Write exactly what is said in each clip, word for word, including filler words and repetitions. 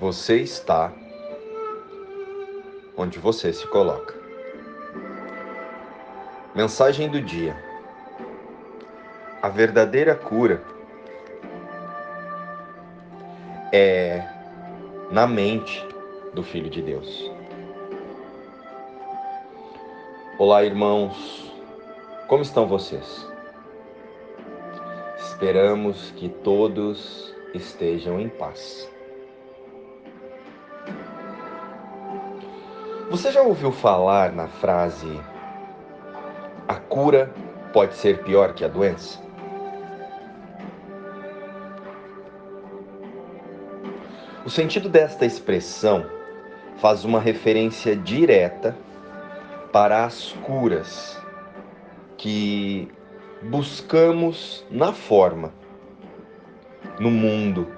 Você está onde você se coloca. Mensagem do dia. A verdadeira cura é na mente do Filho de Deus. Olá, irmãos, como estão vocês? Esperamos que todos estejam em paz. Você já ouviu falar na frase "a cura pode ser pior que a doença"? O sentido desta expressão faz uma referência direta para as curas que buscamos na forma, no mundo,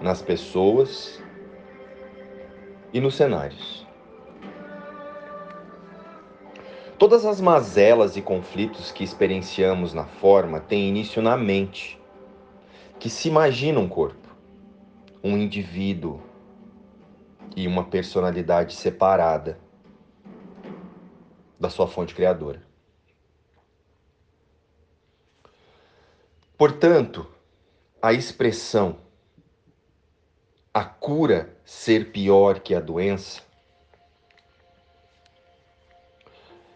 nas pessoas e nos cenários. Todas as mazelas e conflitos que experienciamos na forma têm início na mente, que se imagina um corpo, um indivíduo e uma personalidade separada da sua fonte criadora. Portanto, a expressão "a cura ser pior que a doença"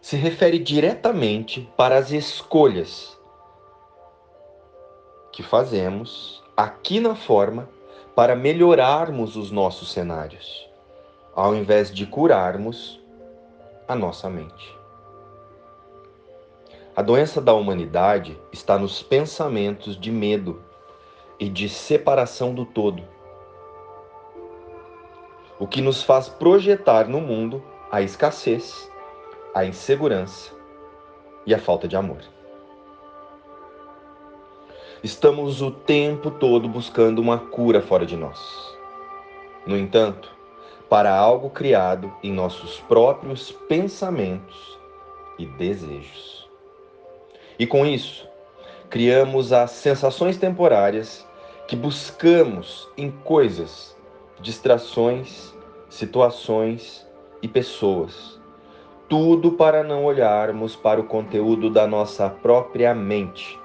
se refere diretamente para as escolhas que fazemos aqui na forma para melhorarmos os nossos cenários, ao invés de curarmos a nossa mente. A doença da humanidade está nos pensamentos de medo e de separação do todo, o que nos faz projetar no mundo a escassez, a insegurança e a falta de amor. Estamos o tempo todo buscando uma cura fora de nós. No entanto, para algo criado em nossos próprios pensamentos e desejos. E com isso, criamos as sensações temporárias que buscamos em coisas, distrações, situações e pessoas. Tudo para não olharmos para o conteúdo da nossa própria mente,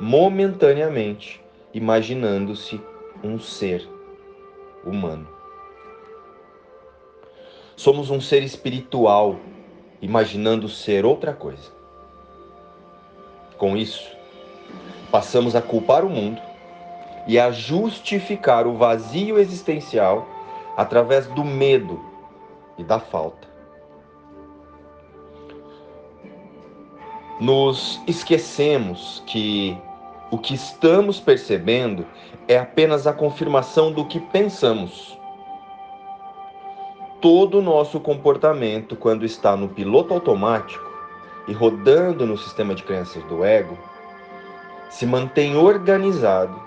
momentaneamente imaginando-se um ser humano. Somos um ser espiritual, imaginando ser outra coisa. Com isso, passamos a culpar o mundo e a justificar o vazio existencial através do medo e da falta, nos esquecemos que o que estamos percebendo é apenas a confirmação do que pensamos. Todo o nosso comportamento, quando está no piloto automático e rodando no sistema de crenças do ego, se mantém organizado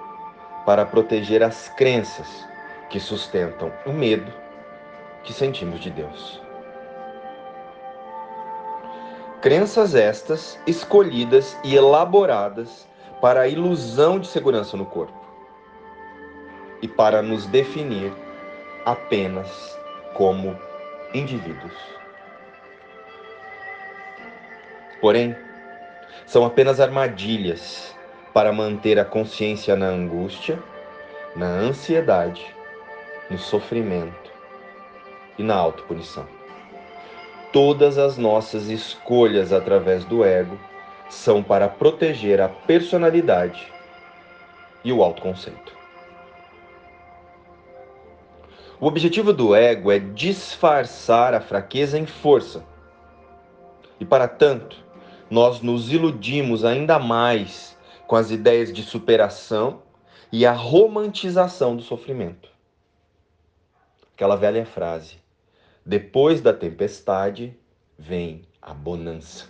para proteger as crenças que sustentam o medo que sentimos de Deus. Crenças estas escolhidas e elaboradas para a ilusão de segurança no corpo e para nos definir apenas como indivíduos. Porém, são apenas armadilhas para manter a consciência na angústia, na ansiedade, no sofrimento e na autopunição. Todas as nossas escolhas através do ego são para proteger a personalidade e o autoconceito. O objetivo do ego é disfarçar a fraqueza em força. E para tanto, nós nos iludimos ainda mais com as ideias de superação e a romantização do sofrimento. Aquela velha frase: depois da tempestade, vem a bonança.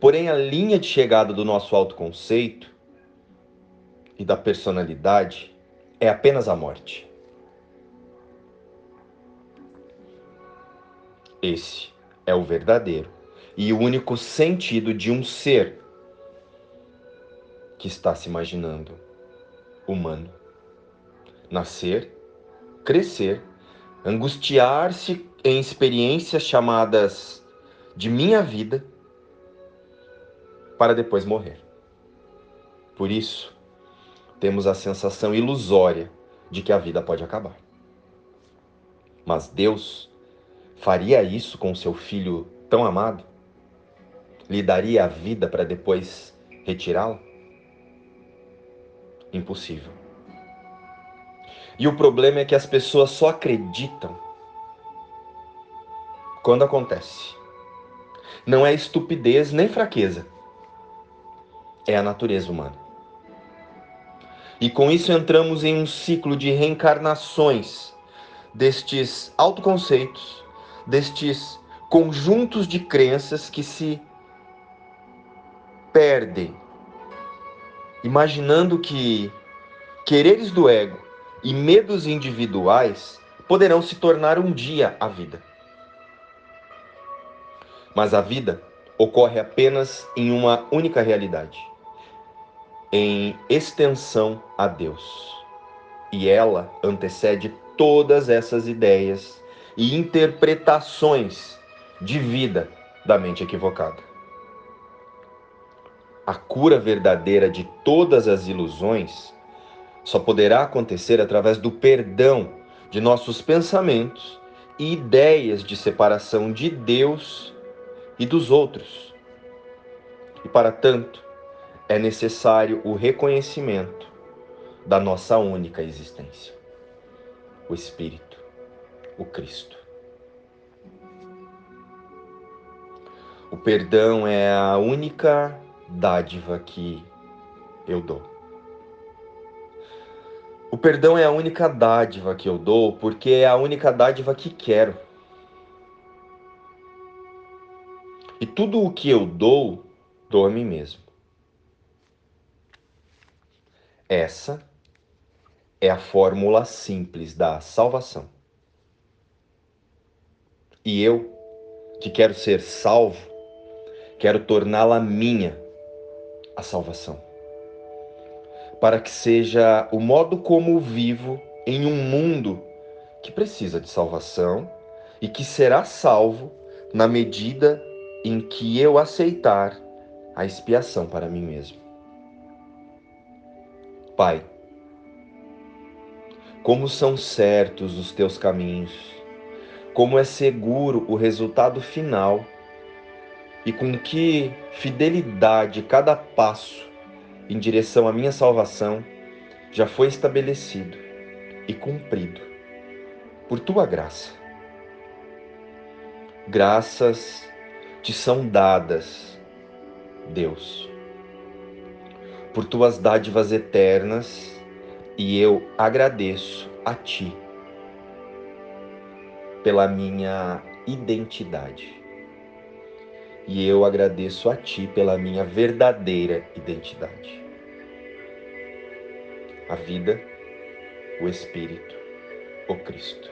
Porém, a linha de chegada do nosso autoconceito e da personalidade é apenas a morte. Esse é o verdadeiro e único sentido de um ser que está se imaginando humano. nascer, crescer, angustiar-se em experiências chamadas de minha vida, para depois morrer. Por isso, temos a sensação ilusória de que a vida pode acabar. Mas Deus faria isso com seu Filho tão amado? Lhe daria a vida para depois retirá-la? Impossível. E o problema é que as pessoas só acreditam quando acontece. Não é estupidez nem fraqueza. É a natureza humana. E com isso entramos em um ciclo de reencarnações destes autoconceitos, destes conjuntos de crenças que se perdem, imaginando que quereres do ego e medos individuais poderão se tornar um dia a vida. Mas a vida ocorre apenas em uma única realidade, em extensão a Deus. E ela antecede todas essas ideias e interpretações de vida da mente equivocada. A cura verdadeira de todas as ilusões só poderá acontecer através do perdão de nossos pensamentos e ideias de separação de Deus e dos outros. E para tanto, é necessário o reconhecimento da nossa única existência, o Espírito, o Cristo. O perdão é a única dádiva que eu dou. O perdão é a única dádiva que eu dou, porque é a única dádiva que quero. E tudo o que eu dou, dou a mim mesmo. Essa é a fórmula simples da salvação. E eu, que quero ser salvo, quero torná-la minha, a salvação, para que seja o modo como vivo em um mundo que precisa de salvação e que será salvo na medida em que eu aceitar a expiação para mim mesmo. Pai, como são certos os teus caminhos, como é seguro o resultado final e com que fidelidade cada passo em direção à minha salvação já foi estabelecido e cumprido por tua graça. Graças te são dadas, Deus, por tuas dádivas eternas, e eu agradeço a ti pela minha identidade. E eu agradeço a ti pela minha verdadeira identidade. A vida, o Espírito, o Cristo.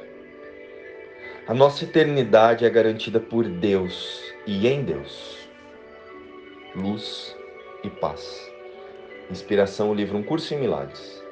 A nossa eternidade é garantida por Deus e em Deus. Luz e paz. Inspiração, o livro Um Curso em Milagres.